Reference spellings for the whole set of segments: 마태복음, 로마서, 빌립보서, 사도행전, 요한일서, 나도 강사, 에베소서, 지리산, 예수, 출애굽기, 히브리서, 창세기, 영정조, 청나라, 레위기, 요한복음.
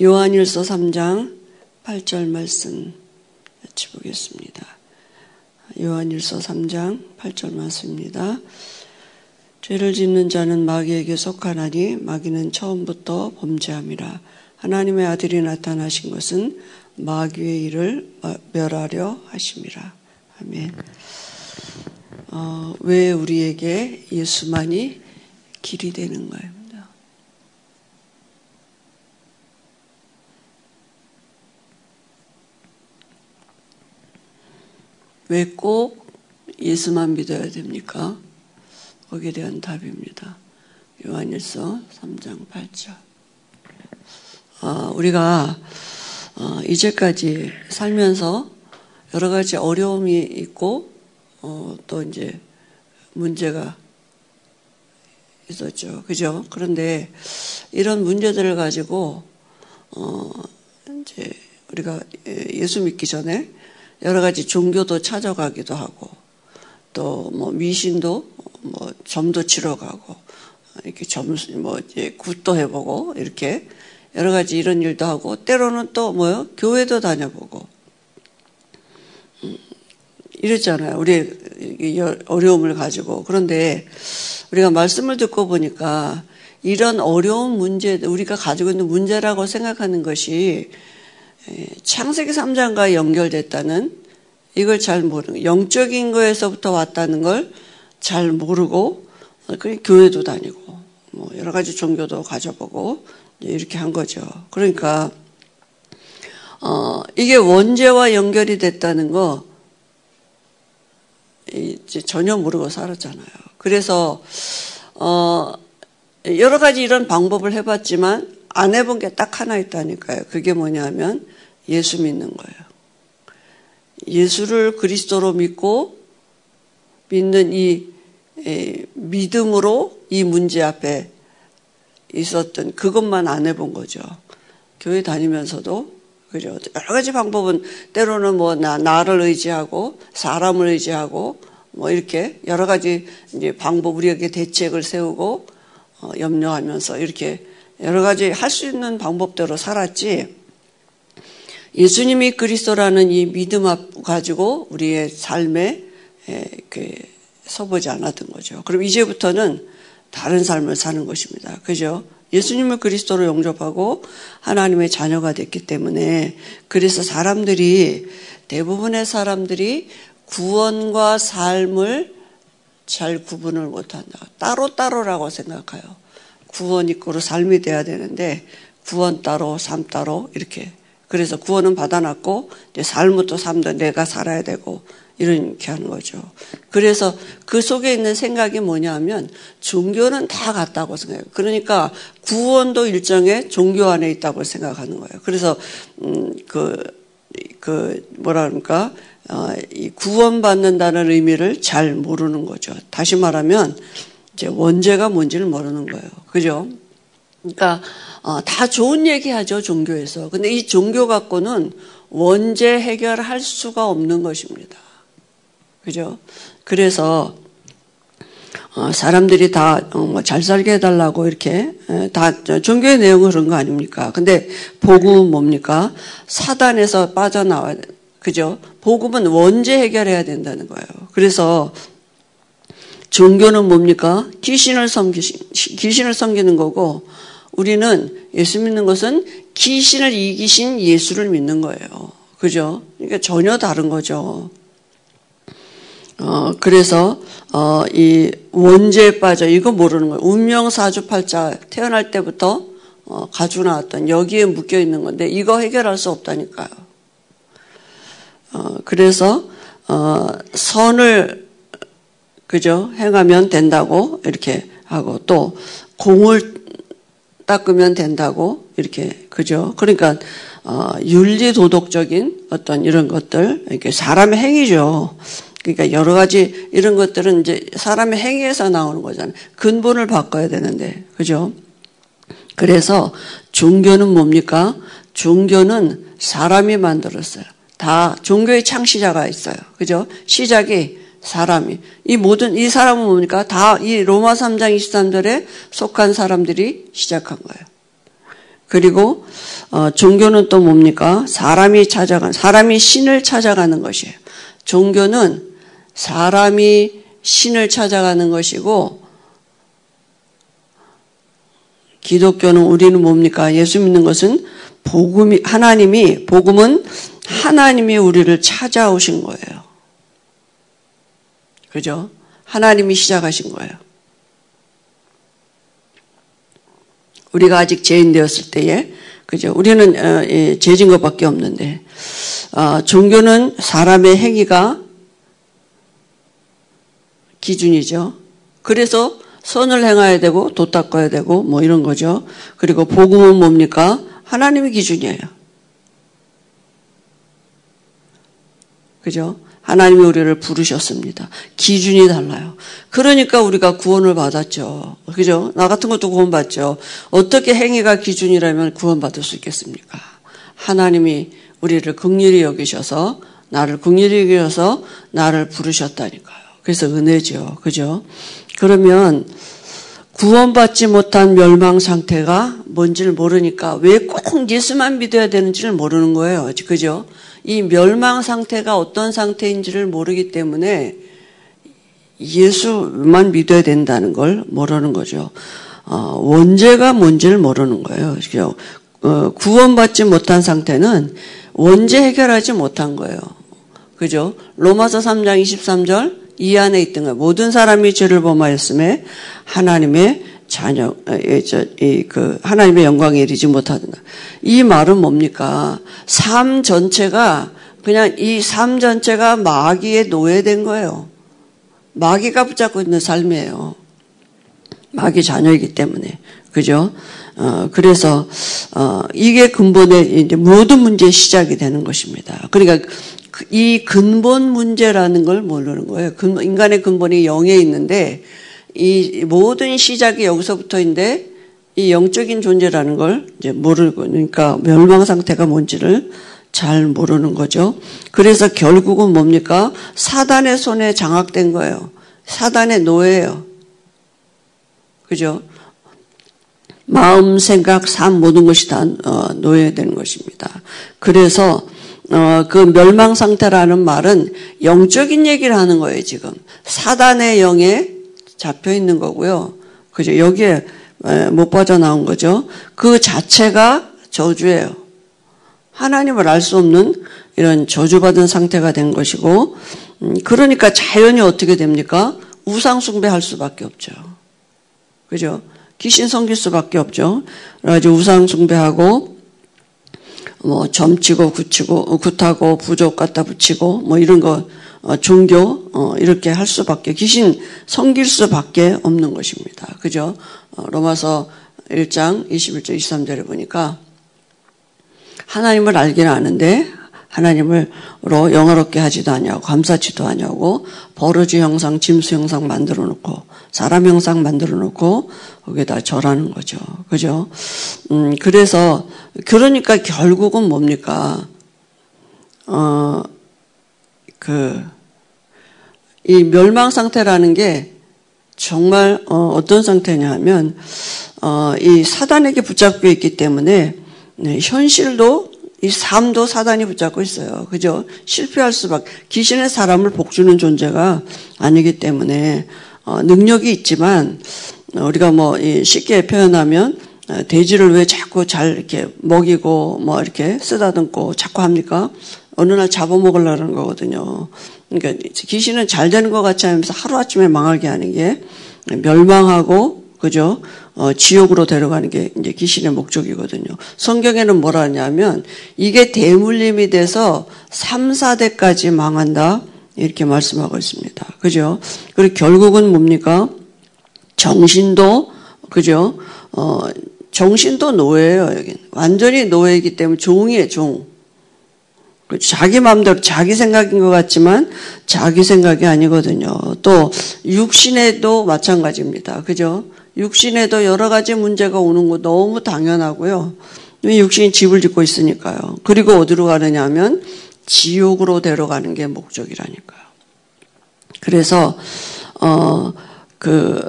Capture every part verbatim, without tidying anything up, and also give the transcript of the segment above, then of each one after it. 요한일서 삼 장 팔 절 말씀 같이 보겠습니다. 요한일서 삼 장 팔 절 말씀입니다. 죄를 짓는 자는 마귀에게 속하나니 마귀는 처음부터 범죄함이라. 하나님의 아들이 나타나신 것은 마귀의 일을 멸하려 하심이라. 아멘. 어, 왜 우리에게 예수만이 길이 되는 거입니다. 왜 꼭 예수만 믿어야 됩니까? 거기에 대한 답입니다. 요한일서 삼 장 팔 절. 어, 우리가 어, 이제까지 살면서 여러 가지 어려움이 있고 어, 또 이제 문제가 있었죠. 그죠? 그런데 이런 문제들을 가지고 어, 이제 우리가 예수 믿기 전에 여러 가지 종교도 찾아가기도 하고 또 뭐 미신도 뭐 점도 치러 가고 이렇게 점수 뭐 이제 굿도 해보고 이렇게 여러 가지 이런 일도 하고 때로는 또 뭐요 교회도 다녀보고 음, 이랬잖아요. 우리 어려움을 가지고. 그런데 우리가 말씀을 듣고 보니까 이런 어려운 문제, 우리가 가지고 있는 문제라고 생각하는 것이 창세기 삼 장과 연결됐다는 이걸 잘 모르는, 영적인 거에서부터 왔다는 걸 잘 모르고, 그냥 교회도 다니고, 뭐, 여러 가지 종교도 가져보고, 이렇게 한 거죠. 그러니까, 어, 이게 원죄와 연결이 됐다는 거, 이제 전혀 모르고 살았잖아요. 그래서, 어, 여러 가지 이런 방법을 해봤지만, 안 해본 게 딱 하나 있다니까요. 그게 뭐냐면, 예수 믿는 거예요. 예수를 그리스도로 믿고, 믿는 이 믿음으로 이 문제 앞에 있었던 그것만 안 해본 거죠. 교회 다니면서도 그죠. 여러 가지 방법은 때로는 뭐 나, 나를 의지하고 사람을 의지하고 뭐 이렇게 여러 가지 이제 방법 우리에게 대책을 세우고 어, 염려하면서 이렇게 여러 가지 할 수 있는 방법대로 살았지. 예수님이 그리스도라는 이 믿음 앞 가지고 우리의 삶에 그 서보지 않았던 거죠. 그럼 이제부터는 다른 삶을 사는 것입니다. 그죠? 예수님을 그리스도로 영접하고 하나님의 자녀가 됐기 때문에 그래서 사람들이 대부분의 사람들이 구원과 삶을 잘 구분을 못한다. 따로따로라고 생각해요. 구원 있고로 삶이 돼야 되는데 구원 따로 삶 따로 이렇게. 그래서 구원은 받아놨고 이제 삶은 또 삶도 내가 살아야 되고 이렇게 하는 거죠. 그래서 그 속에 있는 생각이 뭐냐면 종교는 다 같다고 생각해요. 그러니까 구원도 일종의 종교 안에 있다고 생각하는 거예요. 그래서 음, 그, 그 뭐라 그럴까 어, 이 구원받는다는 의미를 잘 모르는 거죠. 다시 말하면 이제 원죄가 뭔지를 모르는 거예요. 그죠? 그러니까 어, 다 좋은 얘기하죠 종교에서. 근데 이 종교 갖고는 원죄 해결할 수가 없는 것입니다. 그죠? 그래서 어, 사람들이 다 뭐 잘 살게 해달라고 이렇게 에, 다 종교의 내용은 그런 거 아닙니까? 근데 복음은 뭡니까? 사단에서 빠져나와야 돼. 그죠? 복음은 원죄 해결해야 된다는 거예요. 그래서 종교는 뭡니까? 귀신을 섬기 귀신을 섬기는 거고 우리는 예수 믿는 것은 귀신을 이기신 예수를 믿는 거예요. 그죠? 그러니까 전혀 다른 거죠. 어, 그래서, 어, 이 원죄에 빠져, 이거 모르는 거예요. 운명 사주팔자, 태어날 때부터, 어, 가지고 나왔던, 여기에 묶여 있는 건데, 이거 해결할 수 없다니까요. 어, 그래서, 어, 선을, 그죠? 행하면 된다고, 이렇게 하고, 또, 공을 닦으면 된다고, 이렇게, 그죠? 그러니까, 어, 윤리 도덕적인 어떤 이런 것들, 이렇게 사람의 행위죠. 그러니까 여러 가지 이런 것들은 이제 사람의 행위에서 나오는 거잖아요. 근본을 바꿔야 되는데. 그죠? 그래서 종교는 뭡니까? 종교는 사람이 만들었어요. 다 종교의 창시자가 있어요. 그죠? 시작이 사람이. 이 모든 이 사람은 뭡니까? 다 이 로마 삼 장 이십삼 절에 속한 사람들이 시작한 거예요. 그리고 어, 종교는 또 뭡니까? 사람이 찾아간, 사람이 신을 찾아가는 것이에요. 종교는 사람이 신을 찾아가는 것이고, 기독교는 우리는 뭡니까? 예수 믿는 것은 복음이, 하나님이, 복음은 하나님이 우리를 찾아오신 거예요. 그죠? 하나님이 시작하신 거예요. 우리가 아직 죄인되었을 때에, 그죠? 우리는 어, 예, 죄진 것밖에 없는데, 어, 종교는 사람의 행위가 기준이죠. 그래서 선을 행해야 되고 도 닦아야 되고 뭐 이런 거죠. 그리고 복음은 뭡니까? 하나님의 기준이에요. 그죠? 하나님이 우리를 부르셨습니다. 기준이 달라요. 그러니까 우리가 구원을 받았죠. 그죠? 나 같은 것도 구원받죠. 어떻게 행위가 기준이라면 구원받을 수 있겠습니까? 하나님이 우리를 긍휼히 여기셔서 나를 긍휼히 여기셔서 나를 부르셨다니까요. 그래서 은혜죠. 그죠? 그러면 구원받지 못한 멸망 상태가 뭔지를 모르니까 왜 꼭 예수만 믿어야 되는지를 모르는 거예요. 그죠? 이 멸망 상태가 어떤 상태인지를 모르기 때문에 예수만 믿어야 된다는 걸 모르는 거죠. 어, 원죄가 뭔지를 모르는 거예요. 그죠? 어, 구원받지 못한 상태는 원죄 해결하지 못한 거예요. 그죠? 로마서 삼 장 이십삼 절 이 안에 있던 거예요. 모든 사람이 죄를 범하였음에 하나님의 자녀, 그 하나님의 영광에 이르지 못하든다. 이 말은 뭡니까? 삶 전체가 그냥 이 삶 전체가 마귀에 노예된 거예요. 마귀가 붙잡고 있는 삶이에요. 마귀 자녀이기 때문에 그죠? 어, 그래서 어, 이게 근본의 이제 모든 문제의 시작이 되는 것입니다. 그러니까. 이 근본 문제라는 걸 모르는 거예요. 인간의 근본이 영에 있는데 이 모든 시작이 여기서부터인데 이 영적인 존재라는 걸 이제 모르고 그러니까 멸망 상태가 뭔지를 잘 모르는 거죠. 그래서 결국은 뭡니까? 사단의 손에 장악된 거예요. 사단의 노예예요. 그죠? 마음, 생각, 삶 모든 것이 다 노예되는 것입니다. 그래서 어, 그 멸망 상태라는 말은 영적인 얘기를 하는 거예요, 지금. 사단의 영에 잡혀 있는 거고요. 그죠? 여기에 못 빠져나온 거죠. 그 자체가 저주예요. 하나님을 알 수 없는 이런 저주받은 상태가 된 것이고, 음, 그러니까 자연이 어떻게 됩니까? 우상숭배할 수밖에 없죠. 그죠? 귀신 섬길 수밖에 없죠. 그래가지고 우상숭배하고, 뭐 점치고 굳히고 굳하고 부족 갖다 붙이고 뭐 이런 거 어, 종교 어, 이렇게 할 수밖에 귀신 섬길 수밖에 없는 것입니다. 그죠? 어, 로마서 일 장 이십일 절 이십삼 절에 보니까 하나님을 알기는 아는데 하나님으로 영화롭게 하지도 아니하고 감사치도 아니하고 버러지 형상, 짐승 형상 만들어 놓고 사람 형상 만들어 놓고 거기에다 절하는 거죠. 그죠? 음, 그래서 그러니까 결국은 뭡니까? 어, 그 이 멸망 상태라는 게 정말 어, 어떤 상태냐면 어, 이 사단에게 붙잡혀 있기 때문에 네, 현실도 이 삶도 사단이 붙잡고 있어요. 그죠? 실패할 수밖에. 귀신의 사람을 복주는 존재가 아니기 때문에 어, 능력이 있지만 어, 우리가 뭐 이 쉽게 표현하면 어, 돼지를 왜 자꾸 잘 이렇게 먹이고 뭐 이렇게 쓰다듬고 자꾸 합니까? 어느 날 잡아먹으려는 거거든요. 그러니까 귀신은 잘 되는 것 같이 하면서 하루아침에 망하게 하는 게 멸망하고 그죠? 어, 지옥으로 데려가는 게 이제 귀신의 목적이거든요. 성경에는 뭐라 하냐면 이게 대물림이 돼서 삼, 사 대까지 망한다 이렇게 말씀하고 있습니다. 그죠? 그리고 결국은 뭡니까? 정신도 그죠? 어, 정신도 노예예요. 여긴 완전히 노예이기 때문에 종이에요, 종. 자기 마음대로 자기 생각인 것 같지만 자기 생각이 아니거든요. 또 육신에도 마찬가지입니다. 그죠? 육신에도 여러 가지 문제가 오는 거 너무 당연하고요. 육신이 집을 짓고 있으니까요. 그리고 어디로 가느냐 하면 지옥으로 데려가는 게 목적이라니까요. 그래서 어, 그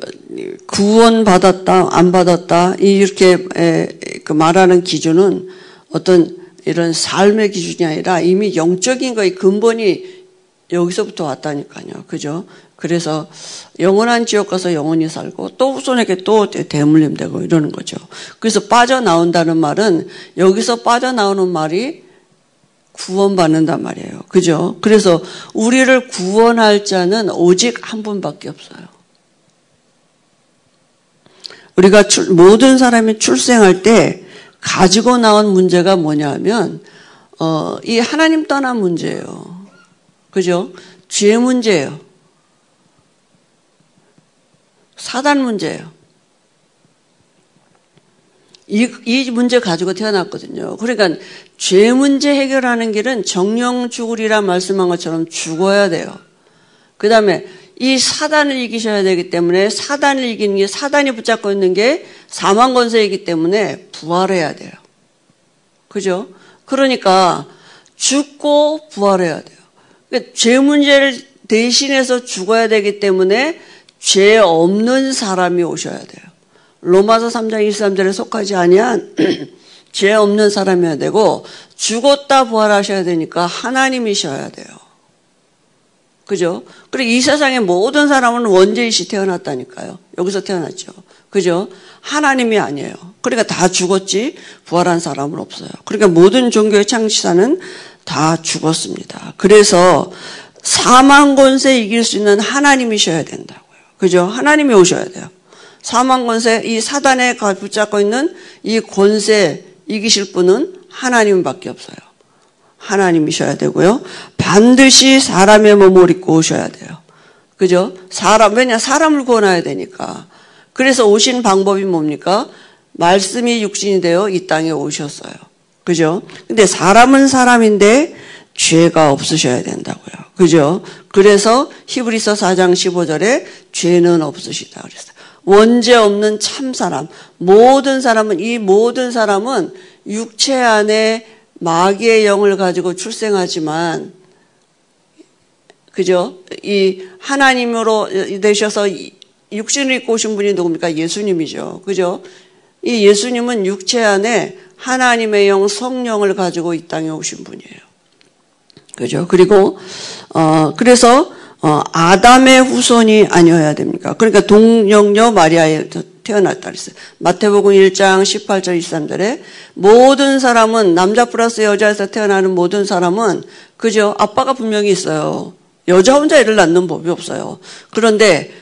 구원 받았다 안 받았다 이렇게 에, 그 말하는 기준은 어떤 이런 삶의 기준이 아니라 이미 영적인 거의 근본이 여기서부터 왔다니까요. 그죠? 그래서 영원한 지옥 가서 영원히 살고 또 후손에게 또 대물림 되고 이러는 거죠. 그래서 빠져나온다는 말은 여기서 빠져나오는 말이 구원받는단 말이에요. 그죠? 그래서 우리를 구원할 자는 오직 한 분밖에 없어요. 우리가 출, 모든 사람이 출생할 때 가지고 나온 문제가 뭐냐면 어, 이 하나님 떠난 문제예요. 그죠? 죄 문제예요. 사단 문제예요. 이, 이 문제 가지고 태어났거든요. 그러니까 죄 문제 해결하는 길은 정령 죽으리라 말씀한 것처럼 죽어야 돼요. 그 다음에 이 사단을 이기셔야 되기 때문에 사단을 이기는 게 사단이 붙잡고 있는 게 사망권세이기 때문에 부활해야 돼요. 그죠? 그러니까 죽고 부활해야 돼요. 그러니까 죄 문제를 대신해서 죽어야 되기 때문에 죄 없는 사람이 오셔야 돼요. 로마서 삼 장 이십삼 절에 속하지 아니한 죄 없는 사람이어야 되고 죽었다 부활하셔야 되니까 하나님이셔야 돼요. 그죠? 그리고 이 세상의 모든 사람은 원죄이시 태어났다니까요. 여기서 태어났죠. 그죠? 하나님이 아니에요. 그러니까 다 죽었지 부활한 사람은 없어요. 그러니까 모든 종교의 창시자는 다 죽었습니다. 그래서 사망 권세 이길 수 있는 하나님이셔야 된다고요. 그죠? 하나님이 오셔야 돼요. 사망 권세, 이 사단에 붙잡고 있는 이 권세 이기실 분은 하나님밖에 없어요. 하나님이셔야 되고요. 반드시 사람의 몸을 입고 오셔야 돼요. 그죠? 사람, 왜냐? 사람을 구원해야 되니까. 그래서 오신 방법이 뭡니까? 말씀이 육신이 되어 이 땅에 오셨어요. 그죠? 근데 사람은 사람인데 죄가 없으셔야 된다고요. 그죠? 그래서 히브리서 사 장 십오 절에 죄는 없으시다 그랬어요. 원죄 없는 참 사람, 모든 사람은, 이 모든 사람은 육체 안에 마귀의 영을 가지고 출생하지만, 그죠? 이 하나님으로 되셔서 육신을 입고 오신 분이 누굽니까? 예수님이죠. 그죠? 이 예수님은 육체 안에 하나님의 영, 성령을 가지고 이 땅에 오신 분이에요. 그죠? 그리고, 어, 그래서, 어, 아담의 후손이 아니어야 됩니까? 그러니까 동정녀 마리아에 태어났다 그랬어요. 마태복음 일 장 십팔 절 이십삼 절에 모든 사람은 남자 플러스 여자에서 태어나는 모든 사람은 그죠? 아빠가 분명히 있어요. 여자 혼자 애를 낳는 법이 없어요. 그런데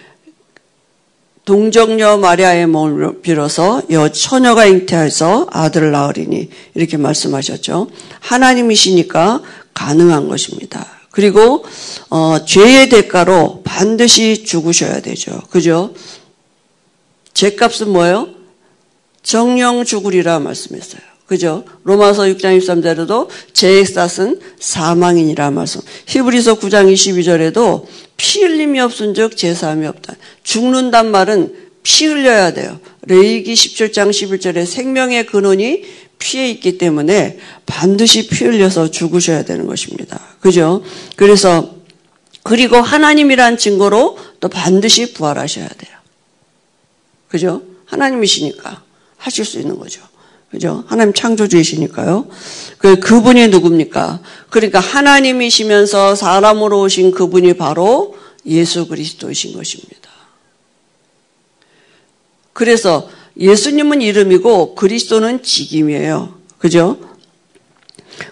동정녀 마리아의 몸을 빌어서 여 처녀가 잉태해서 아들을 낳으리니 이렇게 말씀하셨죠. 하나님이시니까 가능한 것입니다. 그리고 어, 죄의 대가로 반드시 죽으셔야 되죠. 그죠? 죄값은 뭐예요? 정령 죽으리라 말씀했어요. 그죠? 로마서 육 장 이십삼 절에도 죄의 값은 사망이니라 말씀. 히브리서 구 장 이십이 절에도 피 흘림이 없은 즉 죄 사함이 없다. 죽는단 말은 피 흘려야 돼요. 레위기 십칠 장 십일 절에 생명의 근원이 피해 있기 때문에 반드시 피 흘려서 죽으셔야 되는 것입니다. 그죠? 그래서 그리고 하나님이란 증거로 또 반드시 부활하셔야 돼요. 그죠? 하나님이시니까 하실 수 있는 거죠. 그죠? 하나님 창조주이시니까요. 그 그분이 누굽니까? 그러니까 하나님이시면서 사람으로 오신 그분이 바로 예수 그리스도이신 것입니다. 그래서 예수님은 이름이고 그리스도는 직임이에요. 그죠?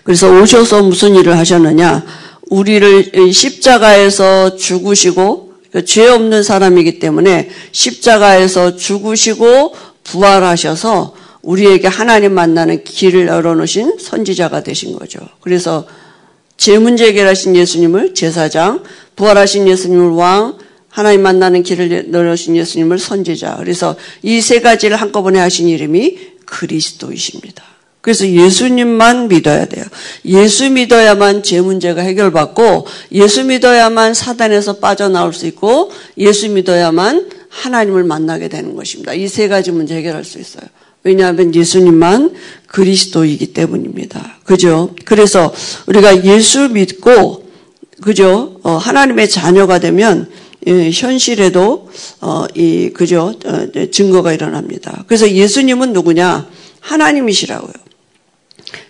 그래서 오셔서 무슨 일을 하셨느냐? 우리를 십자가에서 죽으시고 죄 없는 사람이기 때문에 십자가에서 죽으시고 부활하셔서 우리에게 하나님 만나는 길을 열어놓으신 선지자가 되신 거죠. 그래서 죄 문제 해결하신 예수님을 제사장, 부활하신 예수님을 왕, 하나님 만나는 길을 열어주신 예수님을 선지자. 그래서 이 세 가지를 한꺼번에 하신 이름이 그리스도이십니다. 그래서 예수님만 믿어야 돼요. 예수 믿어야만 죄 문제가 해결받고 예수 믿어야만 사단에서 빠져나올 수 있고 예수 믿어야만 하나님을 만나게 되는 것입니다. 이 세 가지 문제 해결할 수 있어요. 왜냐하면 예수님만 그리스도이기 때문입니다. 그죠? 그래서 우리가 예수 믿고 그죠? 어, 하나님의 자녀가 되면 예, 현실에도 어, 이 그죠 어, 증거가 일어납니다. 그래서 예수님은 누구냐? 하나님이시라고요.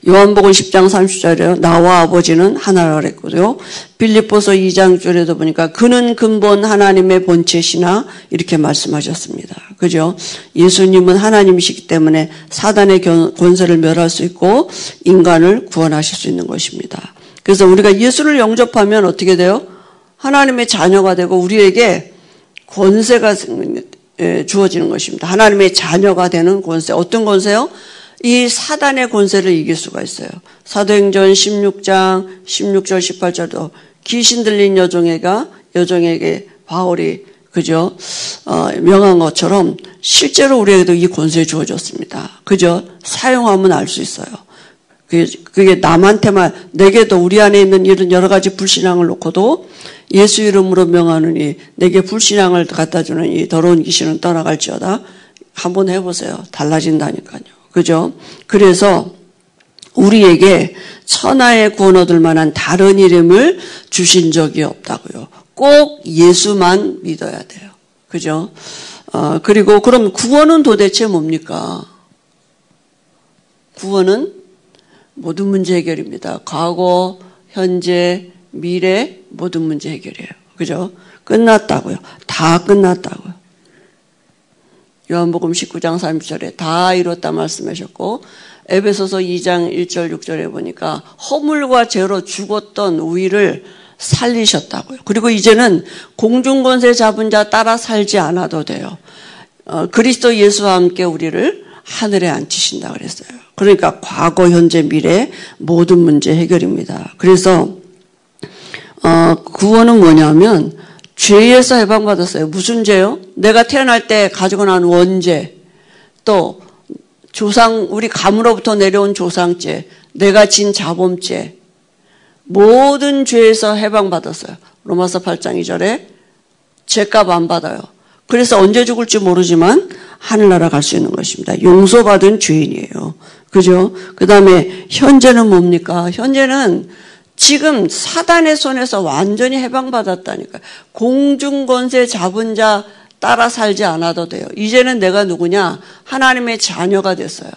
요한복음 십 장 삼십 절에 나와 아버지는 하나라 그랬고요. 빌립보서 이 장 줄에도 보니까 그는 근본 하나님의 본체시나 이렇게 말씀하셨습니다. 그죠? 예수님은 하나님이시기 때문에 사단의 권세를 멸할 수 있고 인간을 구원하실 수 있는 것입니다. 그래서 우리가 예수를 영접하면 어떻게 돼요? 하나님의 자녀가 되고 우리에게 권세가 주어지는 것입니다. 하나님의 자녀가 되는 권세. 어떤 권세요? 이 사단의 권세를 이길 수가 있어요. 사도행전 십육 장 십육 절 십팔 절도 귀신 들린 여종애가 여종에게 바울이 그죠? 어, 명한 것처럼 실제로 우리에게도 이 권세 주어졌습니다. 그죠? 사용하면 알 수 있어요. 그게, 그게 남한테만 내게도 우리 안에 있는 이런 여러 가지 불신앙을 놓고도 예수 이름으로 명하느니 내게 불신앙을 갖다 주는 이 더러운 귀신은 떠나갈지어다. 한번 해보세요. 달라진다니까요. 그죠? 그래서 우리에게 천하에 구원 얻을 만한 다른 이름을 주신 적이 없다고요. 꼭 예수만 믿어야 돼요. 그죠? 어, 그리고 그럼 구원은 도대체 뭡니까? 구원은 모든 문제 해결입니다. 과거, 현재, 미래 모든 문제 해결이에요. 그죠? 끝났다고요. 다 끝났다고요. 요한복음 십구 장 삼십 절에 다 이뤘다 말씀하셨고 에베소서 이 장 일 절 육 절에 보니까 허물과 죄로 죽었던 우리를 살리셨다고요. 그리고 이제는 공중권세 잡은 자 따라 살지 않아도 돼요. 어, 그리스도 예수와 함께 우리를 하늘에 앉히신다 그랬어요. 그러니까 과거, 현재, 미래 모든 문제 해결입니다. 그래서 어, 구원은 뭐냐면 죄에서 해방받았어요. 무슨 죄요? 내가 태어날 때 가지고 난 원죄, 또 조상, 우리 가문으로부터 내려온 조상죄, 내가 진 자범죄, 모든 죄에서 해방받았어요. 로마서 팔 장 이 절에 죄값 안 받아요. 그래서 언제 죽을지 모르지만 하늘나라 갈 수 있는 것입니다. 용서받은 죄인이에요. 그죠? 그 다음에 현재는 뭡니까? 현재는 지금 사단의 손에서 완전히 해방받았다니까요. 공중권세 잡은 자 따라 살지 않아도 돼요. 이제는 내가 누구냐? 하나님의 자녀가 됐어요.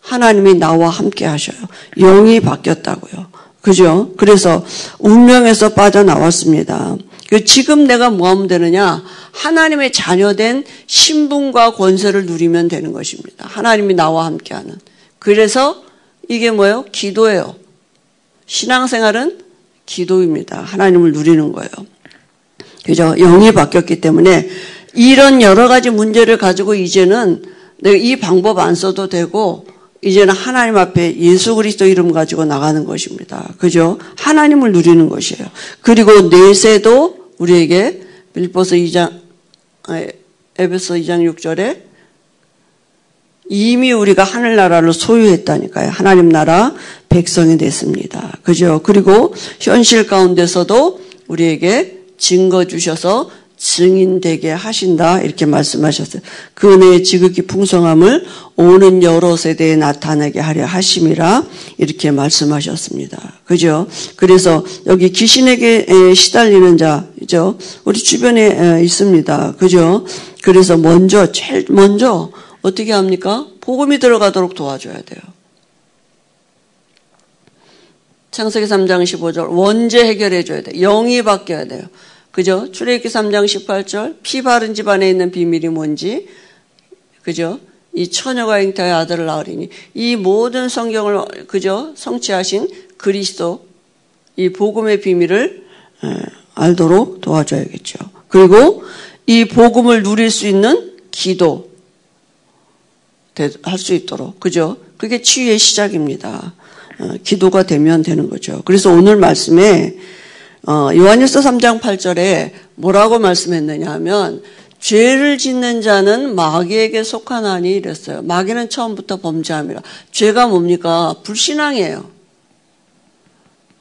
하나님이 나와 함께 하셔요. 영이 바뀌었다고요. 그죠? 그래서 운명에서 빠져나왔습니다. 지금 내가 뭐 하면 되느냐? 하나님의 자녀된 신분과 권세를 누리면 되는 것입니다. 하나님이 나와 함께하는. 그래서 이게 뭐예요? 기도예요. 신앙생활은 기도입니다. 하나님을 누리는 거예요. 그죠? 영이 바뀌었기 때문에 이런 여러 가지 문제를 가지고 이제는 내가 이 방법 안 써도 되고 이제는 하나님 앞에 예수 그리스도 이름 가지고 나가는 것입니다. 그죠? 하나님을 누리는 것이에요. 그리고 내세도 우리에게 빌립보서 이 장, 에베소서 이 장 육 절에 이미 우리가 하늘나라를 소유했다니까요. 하나님 나라 백성이 됐습니다. 그죠? 그리고 현실 가운데서도 우리에게 증거 주셔서 증인되게 하신다 이렇게 말씀하셨어요. 그 은혜의 지극히 풍성함을 오는 여러 세대에 나타나게 하려 하심이라 이렇게 말씀하셨습니다. 그죠? 그래서 여기 귀신에게 시달리는 자죠. 우리 주변에 있습니다. 그죠? 그래서 먼저 제일 먼저 어떻게 합니까? 복음이 들어가도록 도와줘야 돼요. 창세기 삼 장 십오 절 원죄 해결해 줘야 돼요. 영이 바뀌어야 돼요. 그죠? 출애굽기 삼 장 십팔 절 피 바른 집안에 있는 비밀이 뭔지 그죠? 이 처녀가 잉태하여 아들을 낳으리니 이 모든 성경을 그죠? 성취하신 그리스도 이 복음의 비밀을 알도록 도와줘야겠죠. 그리고 이 복음을 누릴 수 있는 기도 할 수 있도록. 그죠? 그게 치유의 시작입니다. 어, 기도가 되면 되는 거죠. 그래서 오늘 말씀에 어, 요한일서 삼 장 팔 절에 뭐라고 말씀했느냐 하면 죄를 짓는 자는 마귀에게 속하나니 이랬어요. 마귀는 처음부터 범죄함이라. 죄가 뭡니까? 불신앙이에요.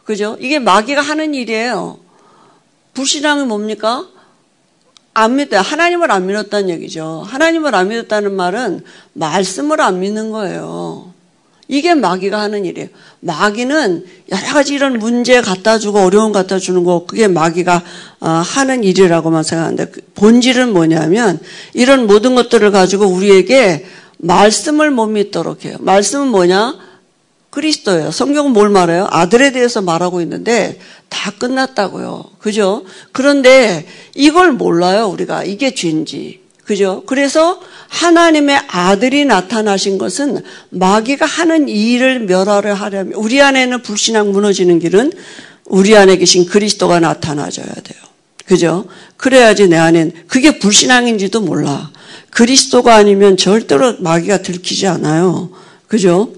그죠? 이게 마귀가 하는 일이에요. 불신앙이 뭡니까? 안 믿어요. 하나님을 안 믿었다는 얘기죠. 하나님을 안 믿었다는 말은 말씀을 안 믿는 거예요. 이게 마귀가 하는 일이에요. 마귀는 여러 가지 이런 문제 갖다 주고 어려움 갖다 주는 거 그게 마귀가 하는 일이라고만 생각하는데 본질은 뭐냐면 이런 모든 것들을 가지고 우리에게 말씀을 못 믿도록 해요. 말씀은 뭐냐? 그리스도예요. 성경은 뭘 말해요? 아들에 대해서 말하고 있는데 다 끝났다고요. 그죠? 그런데 이걸 몰라요, 우리가. 이게 죄인지. 그죠? 그래서 하나님의 아들이 나타나신 것은 마귀가 하는 일을 멸하려 하려면, 우리 안에는 불신앙 무너지는 길은 우리 안에 계신 그리스도가 나타나줘야 돼요. 그죠? 그래야지 내 안엔, 그게 불신앙인지도 몰라. 그리스도가 아니면 절대로 마귀가 들키지 않아요. 그죠?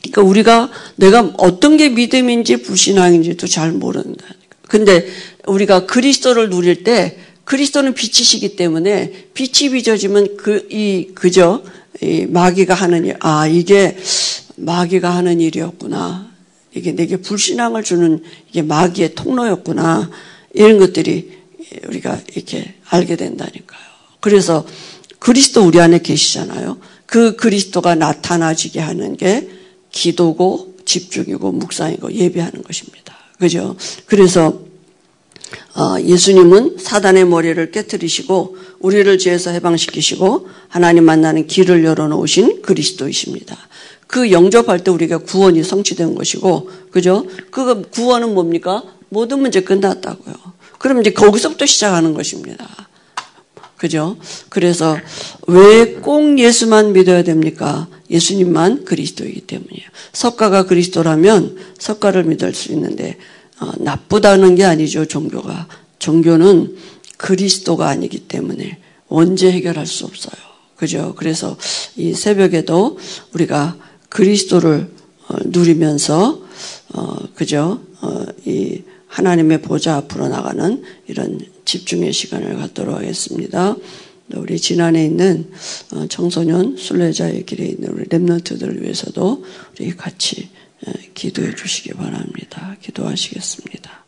그러니까 우리가 내가 어떤 게 믿음인지 불신앙인지도 잘 모른다. 근데 우리가 그리스도를 누릴 때, 그리스도는 빛이시기 때문에 빛이 비춰지면 그, 이, 그죠? 이 마귀가 하는 일, 아, 이게 마귀가 하는 일이었구나. 이게 내게 불신앙을 주는 이게 마귀의 통로였구나. 이런 것들이 우리가 이렇게 알게 된다니까요. 그래서 그리스도 우리 안에 계시잖아요. 그 그리스도가 나타나지게 하는 게 기도고 집중이고 묵상이고 예배하는 것입니다. 그죠? 그래서 예수님은 사단의 머리를 깨뜨리시고 우리를 죄에서 해방시키시고 하나님 만나는 길을 열어놓으신 그리스도이십니다. 그 영접할 때 우리가 구원이 성취된 것이고, 그죠? 그 구원은 뭡니까? 모든 문제 끝났다고요. 그럼 이제 거기서부터 시작하는 것입니다. 그죠? 그래서 왜 꼭 예수만 믿어야 됩니까? 예수님만 그리스도이기 때문이에요. 석가가 그리스도라면 석가를 믿을 수 있는데, 어, 나쁘다는 게 아니죠, 종교가. 종교는 그리스도가 아니기 때문에 언제 해결할 수 없어요. 그죠? 그래서 이 새벽에도 우리가 그리스도를 어, 누리면서, 어, 그죠? 어, 이 하나님의 보좌 앞으로 나가는 이런 집중의 시간을 갖도록 하겠습니다. 우리 지난해 있는 청소년 순례자의 길에 있는 우리 렘넌트들을 위해서도 우리 같이 기도해 주시기 바랍니다. 기도하시겠습니다.